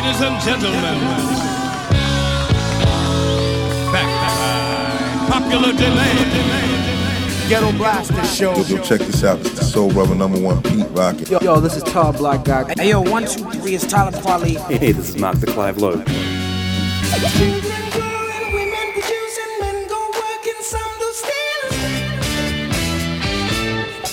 ladies and gentlemen, back by popular demand, Ghetto Blaster Show. Yo, check this out. This is the Soul Brother #1, Pete Rock. Yo, this is Todd Blackguy. Hey, yo, 1, 2, 3 is Tyler Farley. Hey, this is Mark the Clive Lord.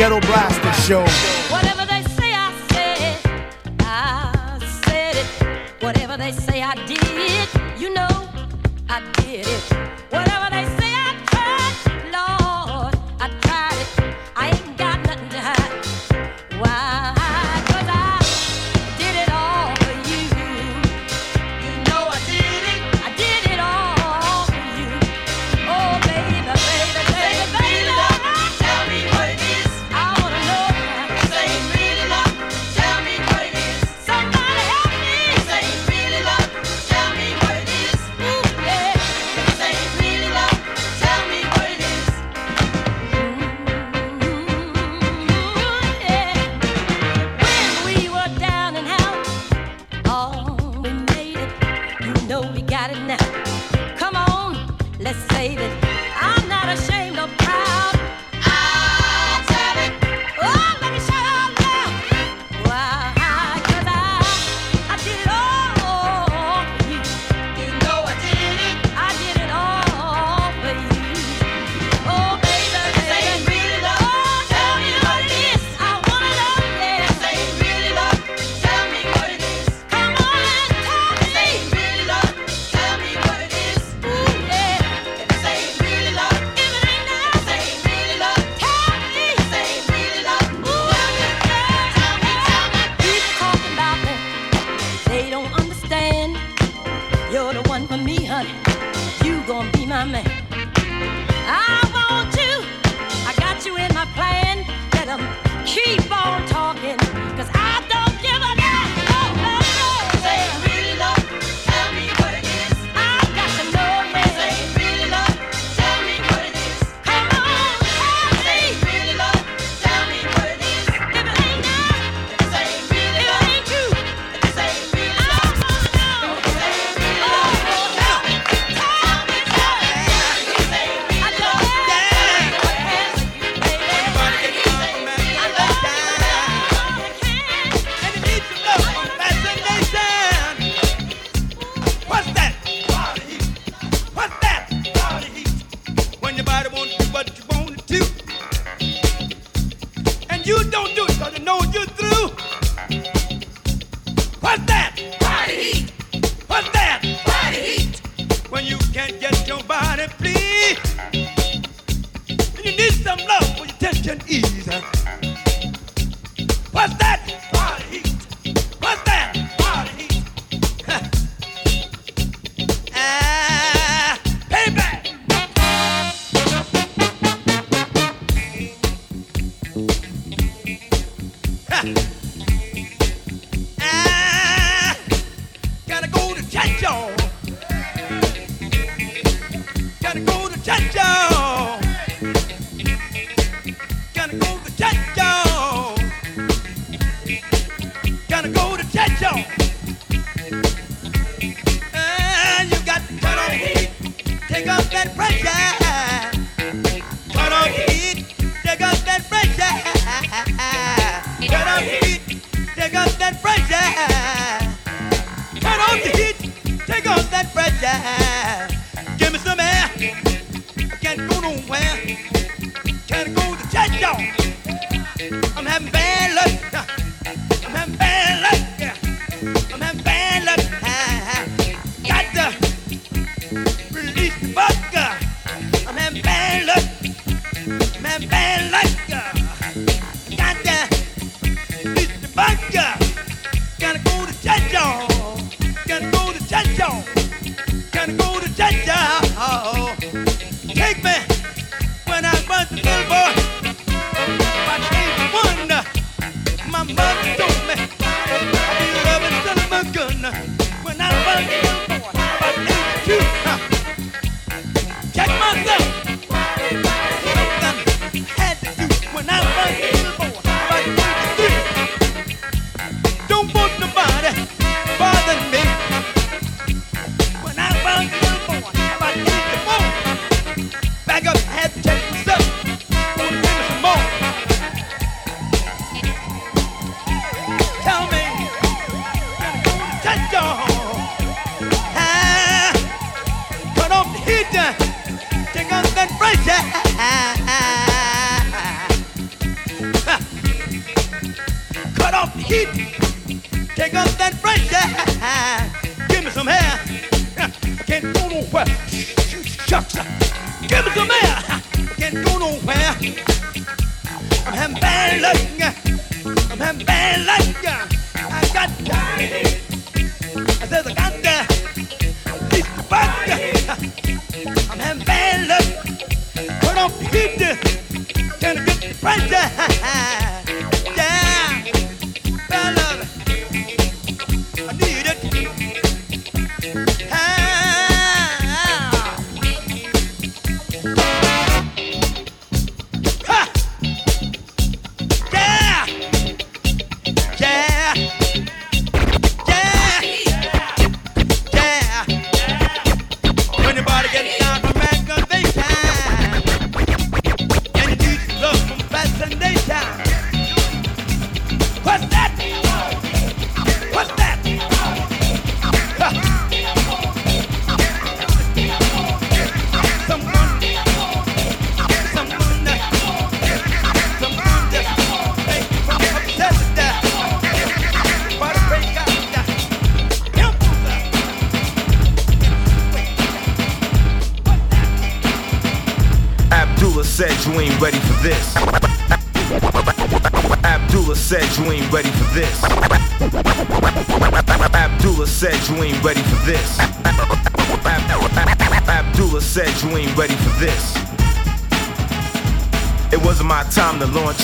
Ghetto Blaster Show. Whatever they say I said it. Whatever they say I did, you know I did it. Whatever they say I tried, Lord, I tried it. I ain't got nothing to hide. Why? 'Cause I did it all for you. You know I did it all for you. Oh baby, baby, baby, baby, Lord, tell me what it is. Gotta go to church, y'all.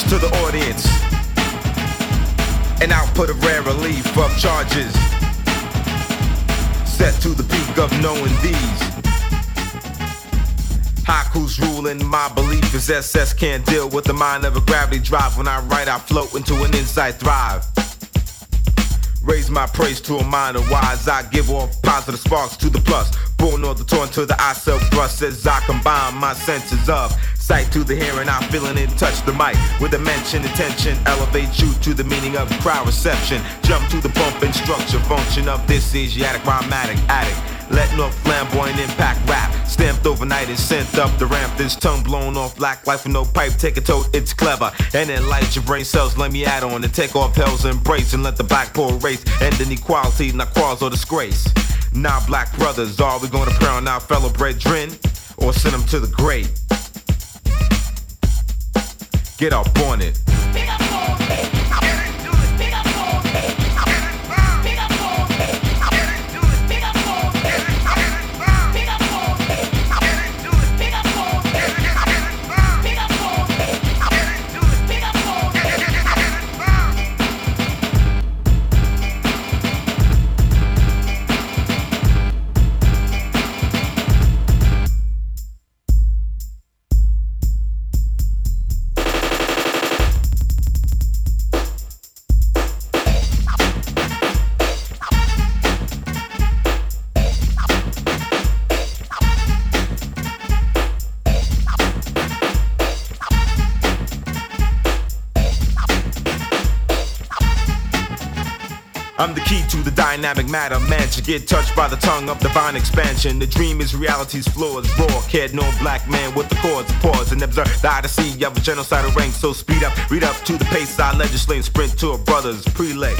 To the audience, an output of rare relief of charges set to the peak of knowing these haku's ruling. My belief is SS can't deal with the mind of a gravity drive. When I write, I float into an insight thrive. Raise my praise to a mind of wise. I give off positive sparks to the plus. Born or the torn to the I self thrust as I combine my senses of sight to the hearing, I'm feeling it, touch the mic with dimension, intention, elevate you to the meaning of crowd reception. Jump to the bump and structure, function of this Asiatic rhymatic addict. Letting off flamboyant impact rap, stamped overnight and sent up the ramp. This tongue blown off black life with no pipe, take a tote, it's clever. And enlight your brain cells, let me add on and take off hell's embrace and let the black poor race end inequality, not cause or disgrace. Now black brothers, are we gonna crown our fellow brethren or send them to the grave? Get up on it. Pick up on me. Pick up on me. Pick up on me. Pick up on me. Pick up on me. Pick up on me. Pick up on me. Pick up on me. I'm the key to the dynamic matter, magic. Get touched by the tongue of divine expansion. The dream is reality's flaws, raw. Cared no black man with the cords. Pause and observe the odyssey of a genocidal rank. So speed up, read up to the pace I legislate and sprint to a brother's prelate.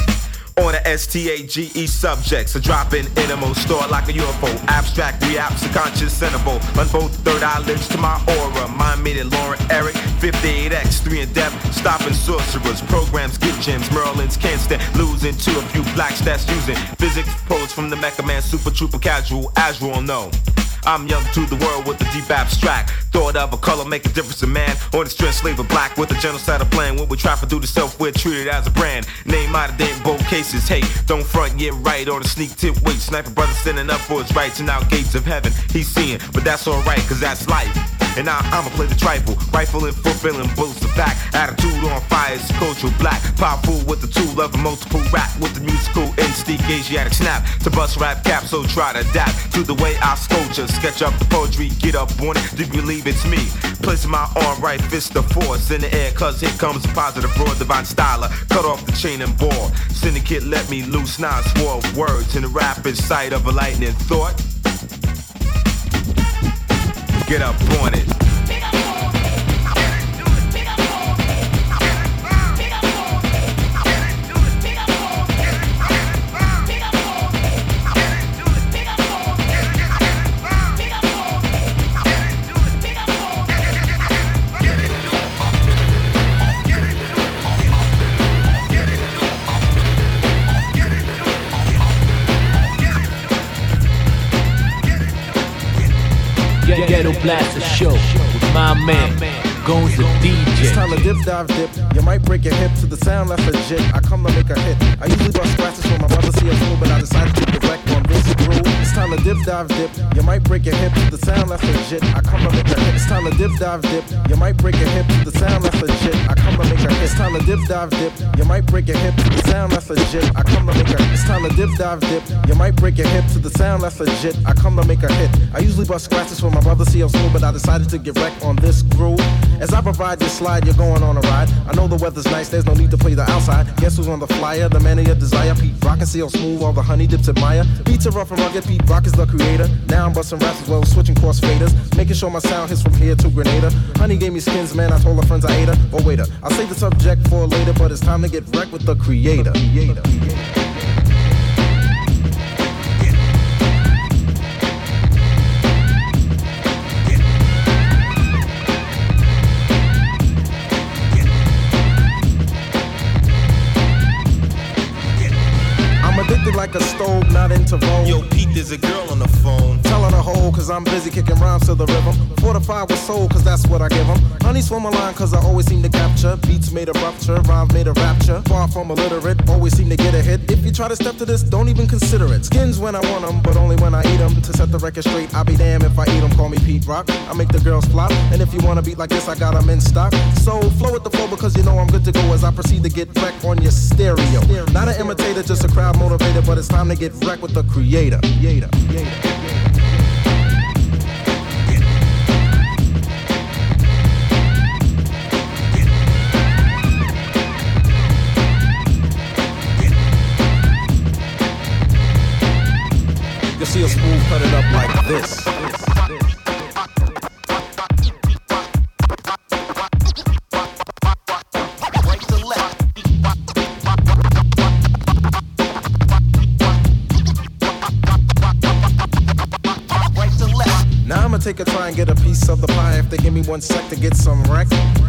On the STAGE subjects, a drop in innermost store like a UFO. Abstract, react, subconscious, centerfold. Unfold the third eye lips to my aura. Mind me that Lauren Eric, 58X, 3 in depth, stopping sorcerers. Programs, get gems, Merlin's can't stand. Losing to a few blacks that's using physics. Poets from the Mecha Man, super trooper, casual, as you all know. I'm young to the world with a deep abstract thought of a color, make a difference in man. On the strength, slave or black with a genocidal plan. When we try to do the self, we're treated as a brand. Name out of date in both cases, hey, don't front, get right on the sneak tip, wait. Sniper brother standing up for his rights and out gates of heaven. He's seeing, but that's alright, cause that's life. And now I'ma play the trifle, rifle and fulfilling bullets the fact. Attitude on fire is cultural black. Powerful with the tool of a multiple rap. With the musical instinct, Asiatic snap. To bust rap cap, so try to adapt to the way I sculpture. Sketch up the poetry, get up on it, do you believe it's me? Place my arm right fist the force in the air, cause here comes a positive roar, divine styler. Cut off the chain and ball. Syndicate let me loose, nine swore words in the rapid sight of a lightning thought. Get up on it. Ghetto Blaster Show with my man, Gones the DJ. It's time to dip, dive, dip. You might break your hip to the sound that's legit. I come to make a hit. I usually bust scratches for my brother C.L. Smooth, but I decided to direct on this groove. It's time to dip, dive, dip. You might break your hip to the sound that's legit. I come to make a hit. It's time to dip, dive, dip. You might break your hip to the sound that's legit. I come to make a hit. It's time to dip, dive, dip. You might break your hip to the sound that's legit. I come to make a hit. It's time to dip, dive, dip. You might break your hip to the sound that's legit. I come to make a hit. I usually bust scratches for my brother C.L. Smooth, but I decided to get wrecked on this groove. As I provide this slide, you're going on a ride. I know the weather's nice, there's no need to play the outside. Guess who's on the flyer? The man of your desire. Pete Rock and C.L. Smooth, all the honey dips admire. Beats are rough and rugged, Pete Rock is the creator. Now I'm busting raps as well, switching cross faders. Making sure my sound hits from here to Grenada. Honey gave me skins, man, I told her friends I ate her. Oh, waiter, I'll save the subject for later, but it's time to get wrecked with the creator. Like a stove, not into roll. Yo, Pete, there's a girl on the phone. Tell her to hold, cause I'm busy kicking rhymes to the rhythm. Fortified with soul, cause that's what I give them. Honey swim a line, cause I always seem to capture. Beats made a rupture, rhymes made a rapture. Far from illiterate, always seem to get a hit. If you try to step to this, don't even consider it. Skins when I want them, but only when I eat them. To set the record straight, I'll be damned if I eat them. Call me Pete Rock, I make the girls flop. And if you want a beat like this, I got them in stock. So flow with the flow, because you know I'm good to go as I proceed to get wrecked on your stereo. Not an imitator, just a crowd motivator. But it's time to get wrecked with the creator. You see a spoon cut it up like this. Take a try and get a piece of the pie. If they give me 1 sec to get some wreck,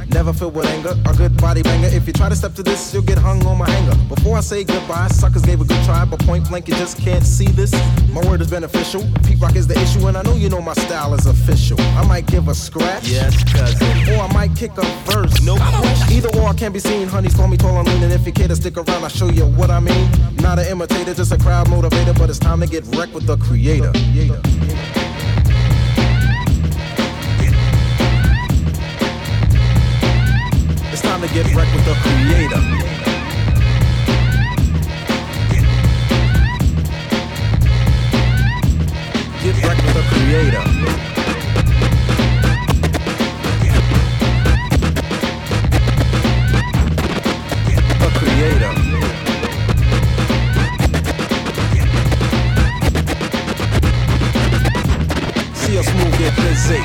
never filled with anger, a good body banger. If you try to step to this, you'll get hung on my hanger. Before I say goodbye, suckers gave a good try, but point blank, you just can't see this. My word is beneficial. Pete Rock is the issue, and I know you know my style is official. I might give a scratch, yes, cousin, or I might kick a verse. No question. Either or, I can't be seen. Honeys call me tall and lean, and if you care to stick around, I'll show you what I mean. Not an imitator, just a crowd motivator, but it's time to get wrecked with the creator. It's time to get wrecked with the creator. Get wrecked with the creator. The creator. See us move, get busy.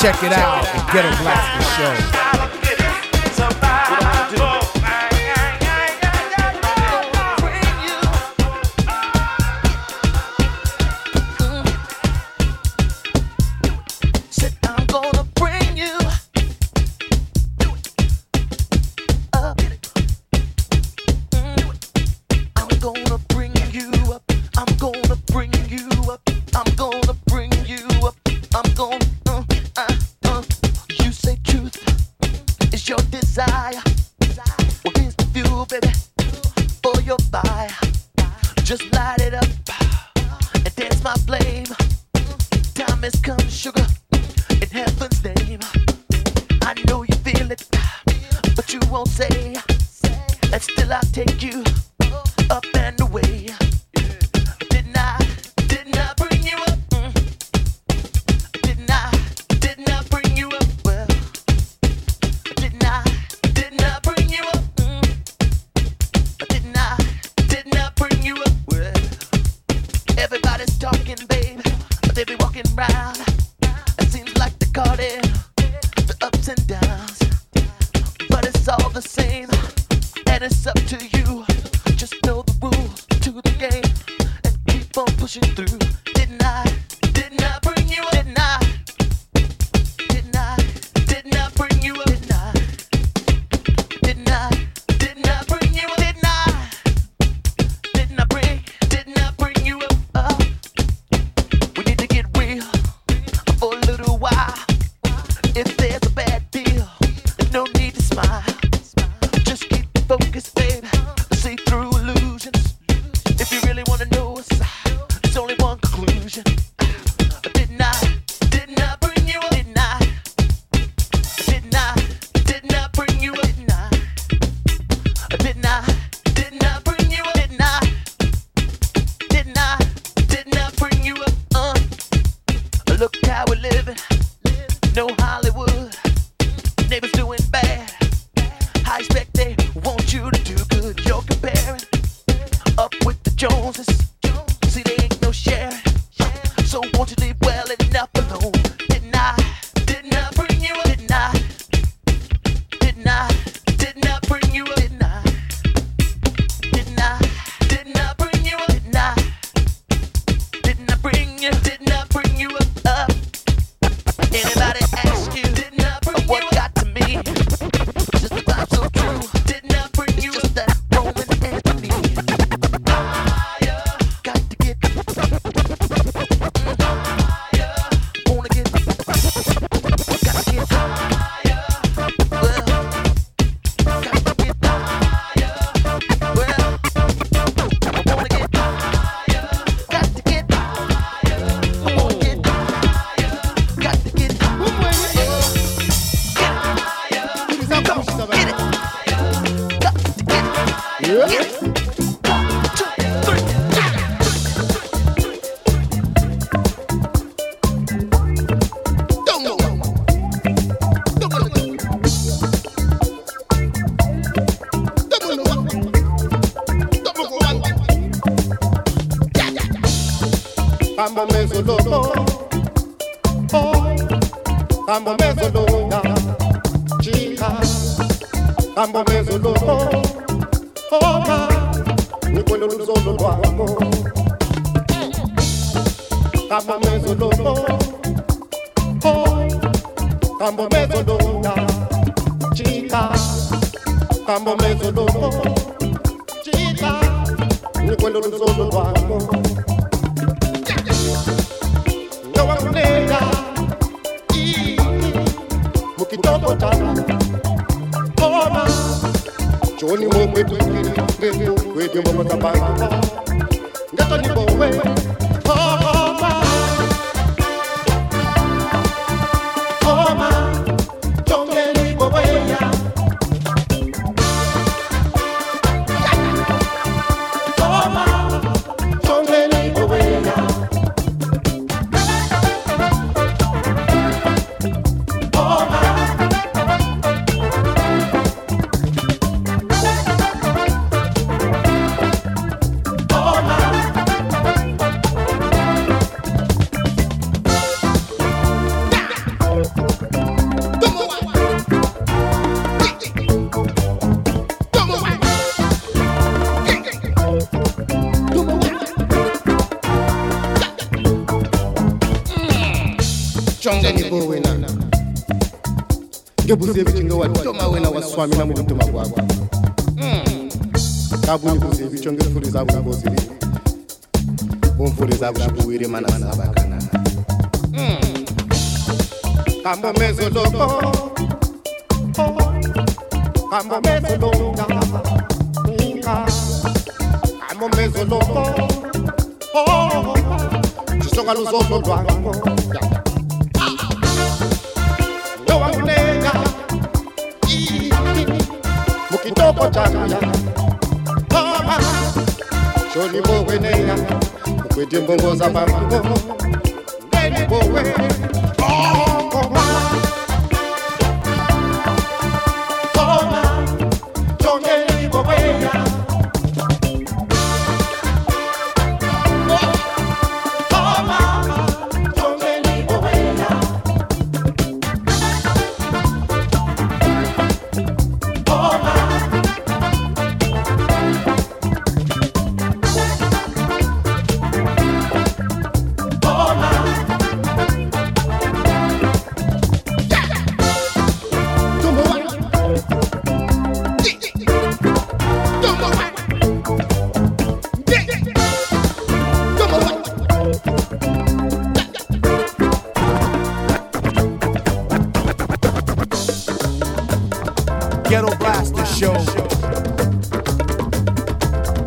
Check it out and get a blast show. If there's a bad deal, no need to smile. illusion.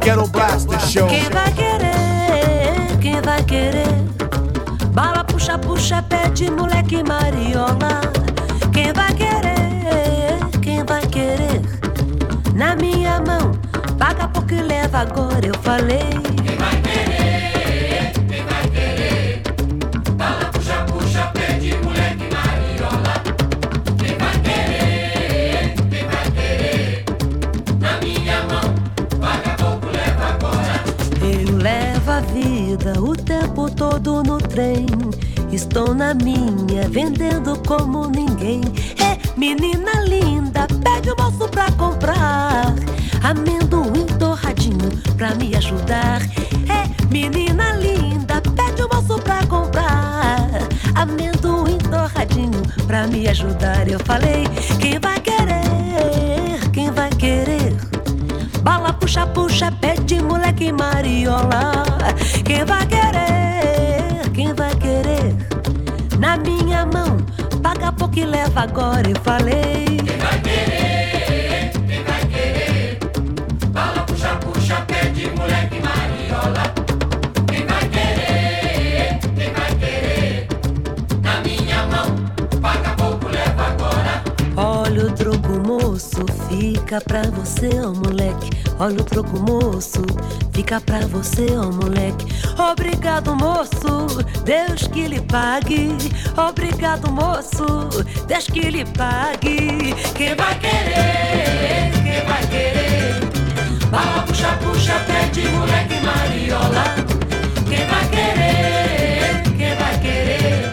Ghetto Blaster Show. Give I get it, give I get it. puxa, puxa, pé de moleque mariola. Quem vai querer? Quem vai querer? Na minha mão, paga porque leva, agora eu falei. Quem vai querer? Quem vai querer? Bala, puxa, puxa, pé de moleque mariola. Quem vai querer? Quem vai querer? Na minha mão, paga pouco, leva agora. Eu levo a vida o tempo todo no trem. Estou na minha, vendendo como ninguém. É, menina linda, pede o moço pra comprar amendoim torradinho pra me ajudar. É, menina linda, pede o moço pra comprar amendoim torradinho pra me ajudar. Eu falei, quem vai querer? Quem vai querer? Bala, puxa, puxa, pede moleque mariola. Quem vai querer? Quem vai querer? Na minha mão, paga pouco e leva agora, eu falei. Quem vai querer? Quem vai querer? Bala, puxa, puxa, pé de moleque mariola. Quem vai querer? Quem vai querer? Na minha mão, paga pouco, leva agora. Olha o troco, moço, fica pra você, ô moleque. Olha o troco, moço, fica pra você, ô moleque. Obrigado, moço, Deus que lhe pague. Obrigado, moço, Deus que lhe pague. Quem vai querer? Quem vai querer? Bala, puxa, puxa, pede moleque mariola. Quem vai querer? Quem vai querer?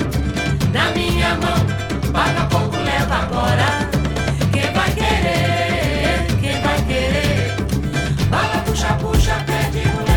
Na minha mão, paga pouco, leva agora. Quem vai querer? Quem vai querer? Bala, puxa, puxa, pede moleque.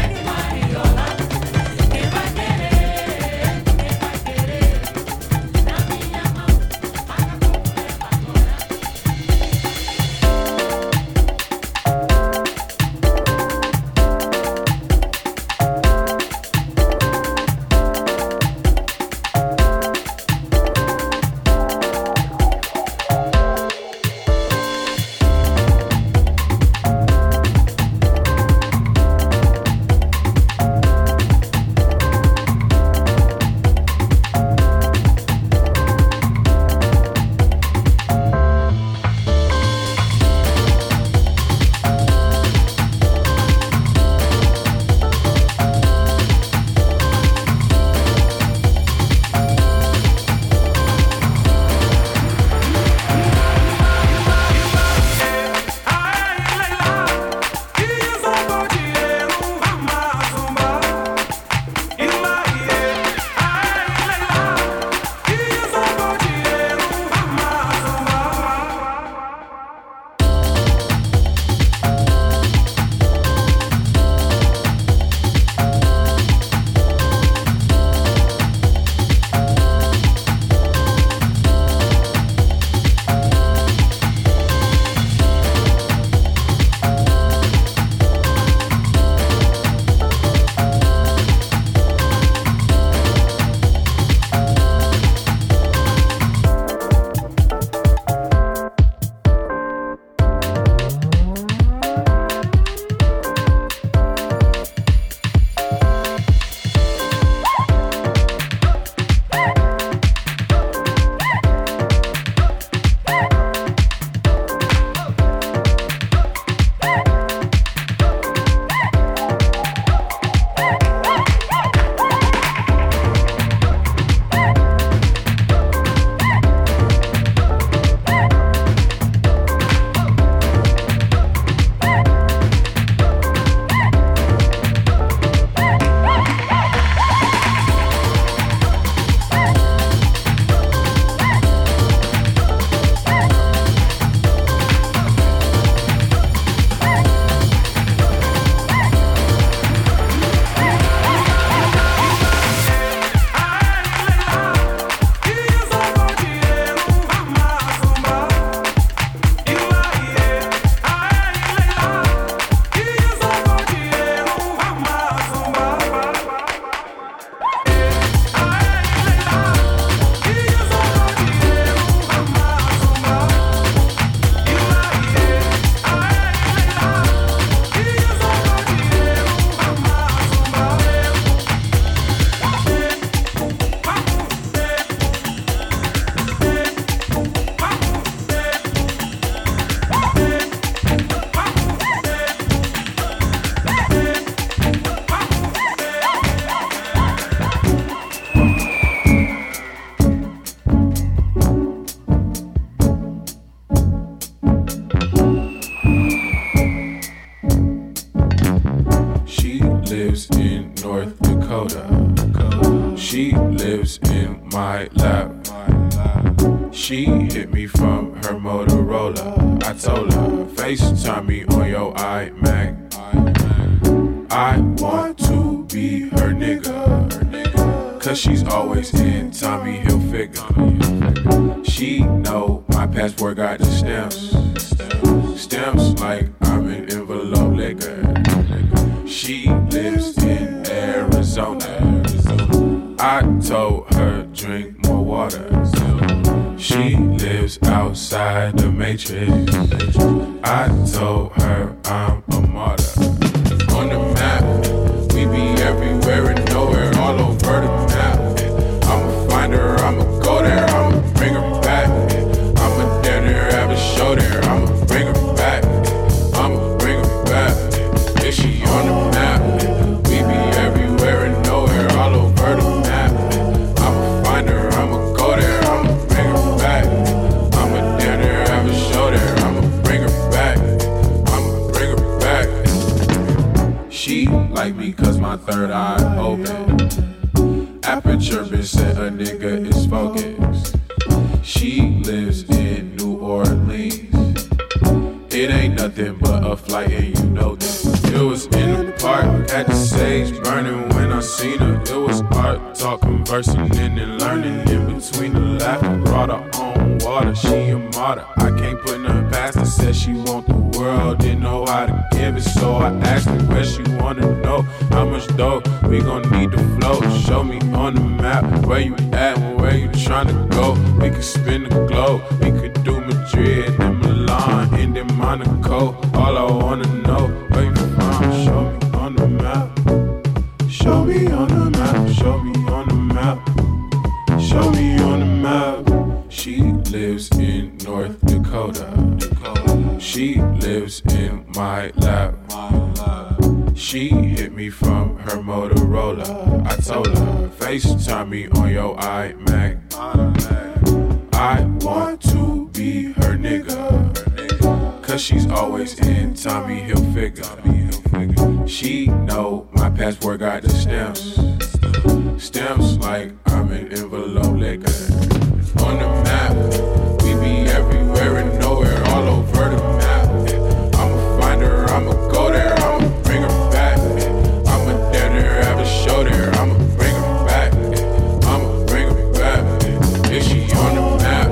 She lives in my lap. She hit me from her Motorola. I told her, FaceTime me on your iMac. I want to be her nigga, cause she's always in Tommy Hilfiger. She know my passport got the stamps. Stamps like I'm an envelope liquor. She lives in Arizona. I told her drink more water. She lives outside the matrix. I told her I'm a martyr. On the map, we be everywhere and nowhere, all over the map. I'ma find her, I'ma go there, I'ma bring her back. I'ma damn near have a show there, I'ma bring her back. I'ma bring her back. If she on the map, we be everywhere and nowhere, all over the map. Like me cause my third eye open. Aperture bitch said a nigga is focused. She lives in New Orleans. It ain't nothing but a flight and you know this. It was in the park at the sage burning when I seen her. It was art talk conversing and then learning in between the laughter. Brought her own water, she a martyr. I can't put nothing past her, said she want the world, didn't know how to give it, so I asked her where she wanna know. How much dope we gon' need to float? Show me on the map where you at, where you tryna go. We could spin the globe, we could do Madrid, then Milan, and then Monaco. All I wanna know, where you from? Show me on the map. Show me on the map. Show me on the map. Show me on the map. She lives in North Dakota. She lives in my lap. She hit me from her Motorola. I told her, FaceTime me on your iMac. I want to be her nigga, cause she's always in Tommy Hilfiger. She know my passport got the stamps. Stamps like I'm an envelope liquor. On the map, we be everywhere and nowhere, all over the map. I'ma go there, I'ma bring her back. I'ma down there, have a show there, I'ma bring her back. I'ma bring her back. If she on the map,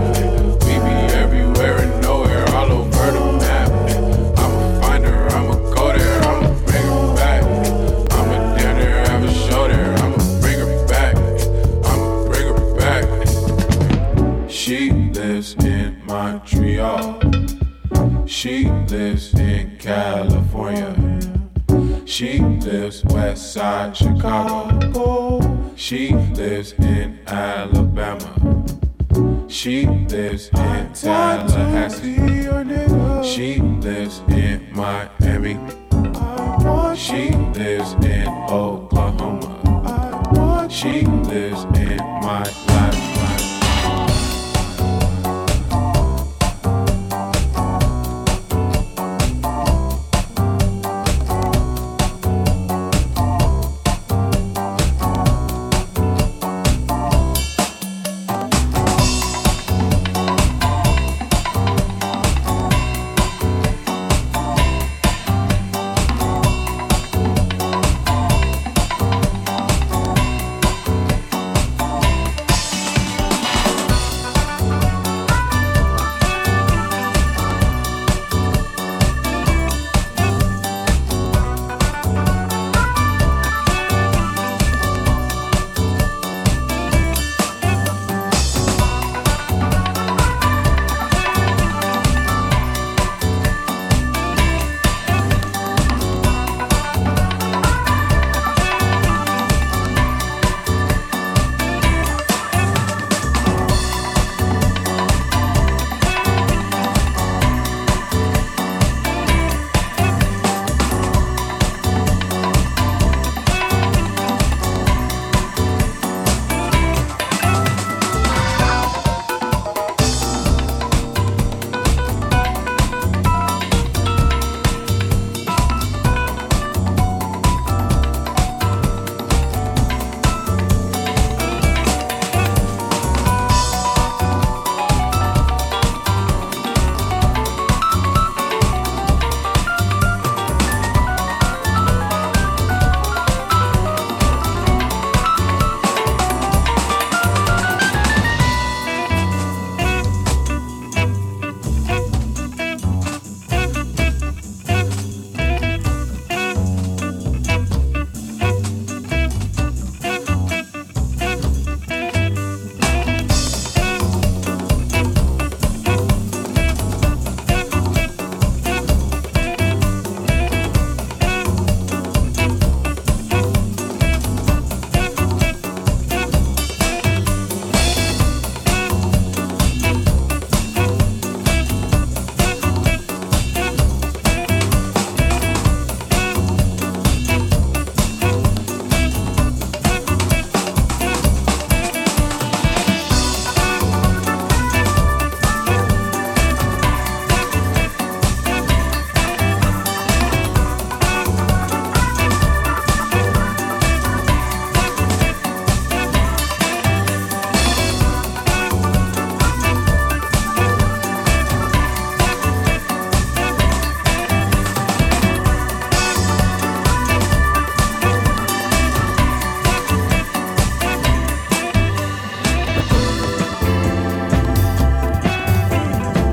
we be everywhere and nowhere, all over the map. I'ma find her, I'ma go there, I'ma bring her back. I'ma down there, have a show there, I'ma bring her back. I'ma bring her back. She lives in Montreal. She lives in California. She lives West Side, Chicago. She lives in Alabama. She lives in Tallahassee. She lives in Miami. She lives in Oklahoma. She lives in my life.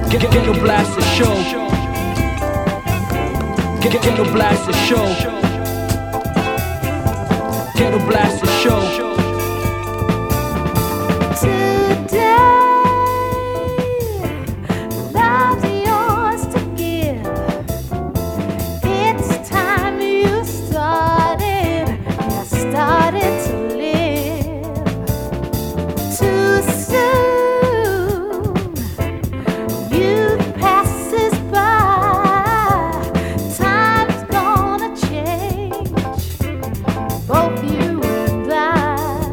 Get your blast and show. Get your blast and show. Get your blast and show. Today, love's yours to give. It's time you started, and I started to. Both you and I.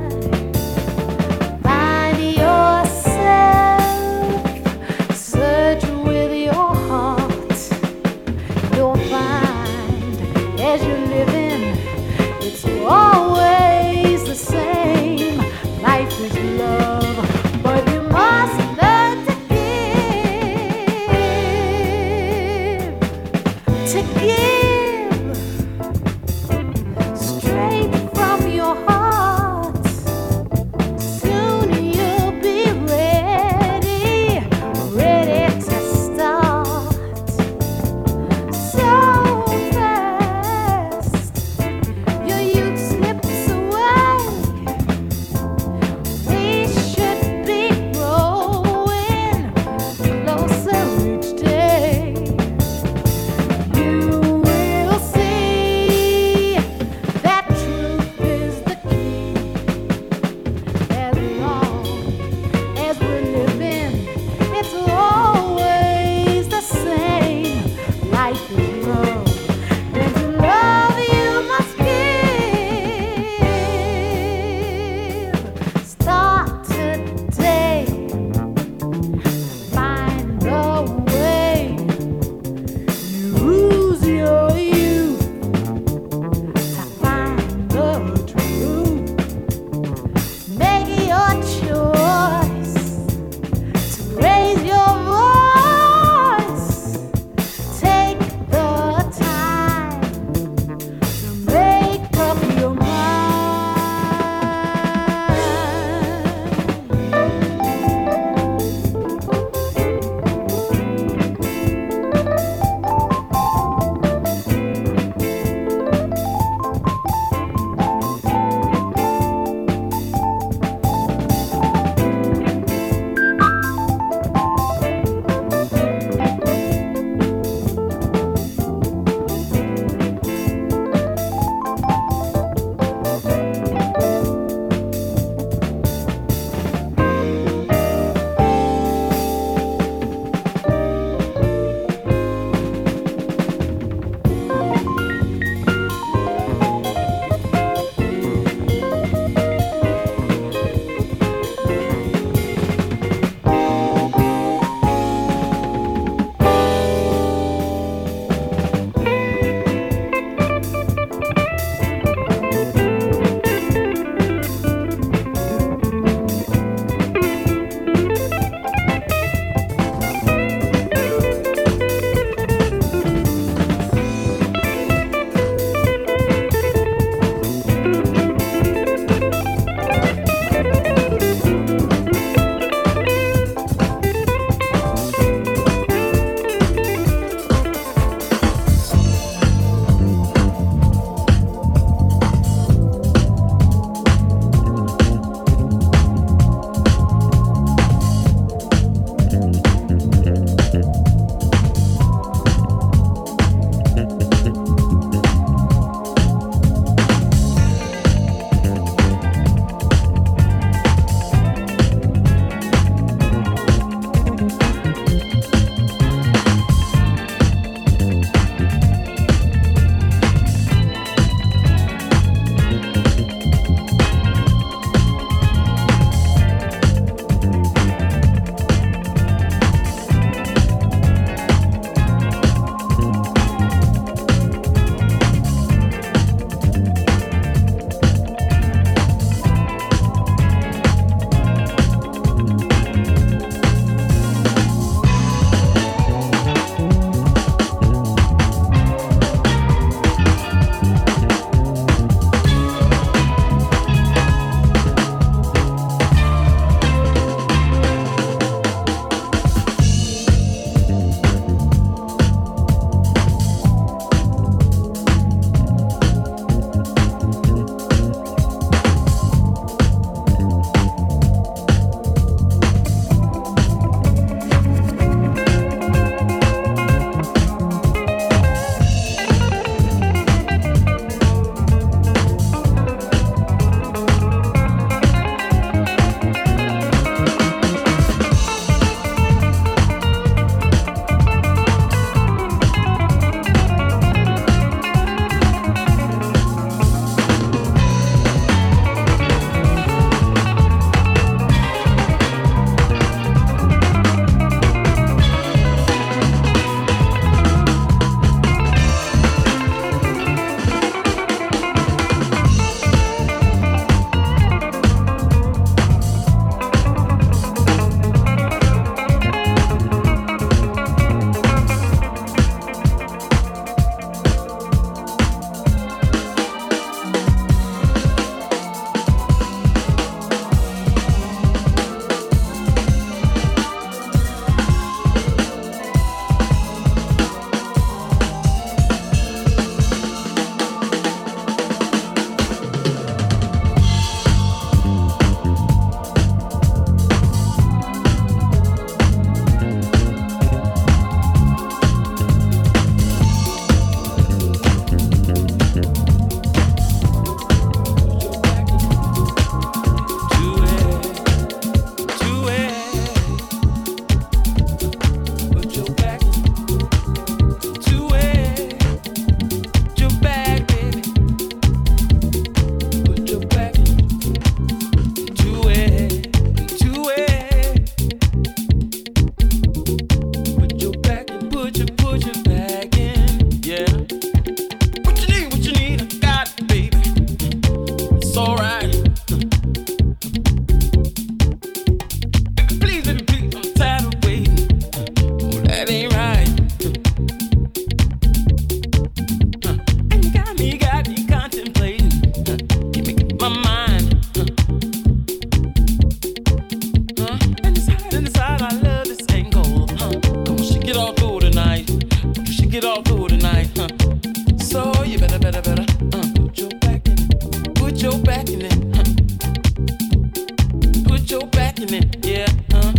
in it, yeah, huh?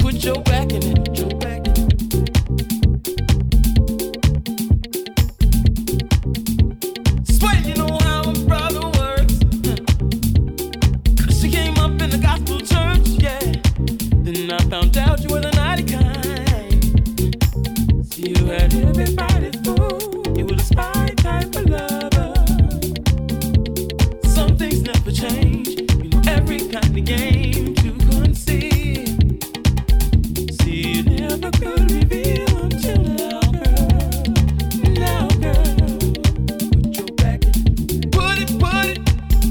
Put your back in it, your back in it. Swear you know how a brother works. She came up in the gospel church, yeah. Then I found out you were the naughty kind. See, you had everybody fooled. You were the spy type of lover. Some things never change. Every kind of game to conceive. See, you never could reveal until now, girl. Now, girl. Put your back in. Put it, put it,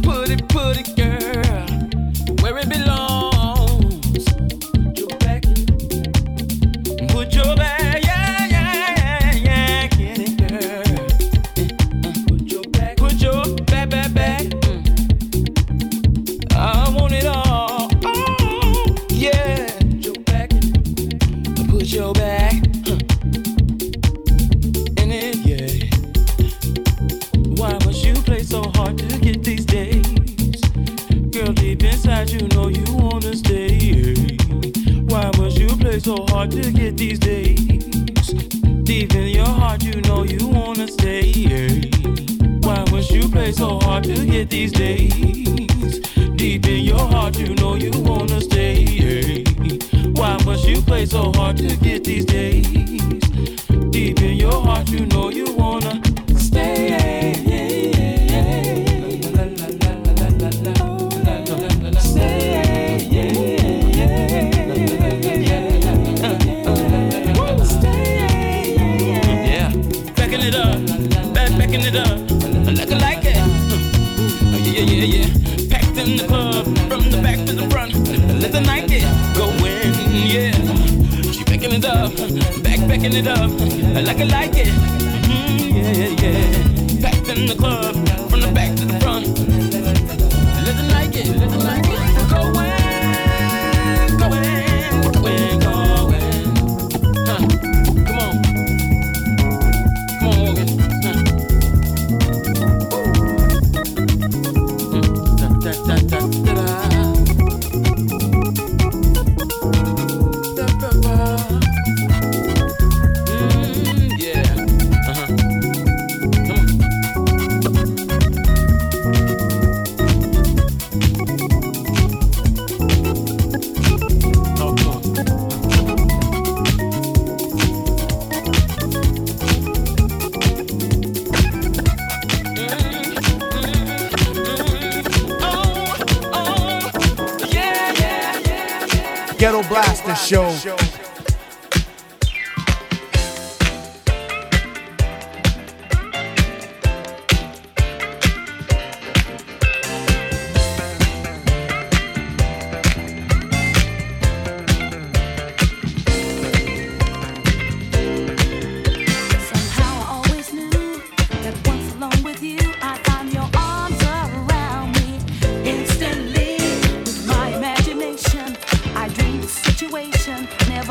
put it, put it, girl. Where it belongs. Put your back in. Put your back, yeah, yeah, yeah, yeah. Get it, girl. Put your back. Put your back, back, back. I want it all, oh, yeah. Put your back in it. Put your back in it, yeah. Why must you play so hard to get these days? Girl, deep inside you know you wanna stay. Why must you play so hard to get these days? Deep in your heart you know you wanna stay. Why must you play so hard to get these days? Deep in your heart, you know you wanna stay. Why must you play so hard to get these days? Deep in your heart, you know you wanna stay. Stay. Yeah, backing it up, backing it up. I like it. Yeah, yeah, yeah. In the club, from the back to the front, let the night get going, yeah. She backing it up, backing it up, like I like it, yeah, yeah, yeah. Back in the club, from the back to the front, let the night get going, going, going, going, huh. Come on. Blaster Show. Never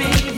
me.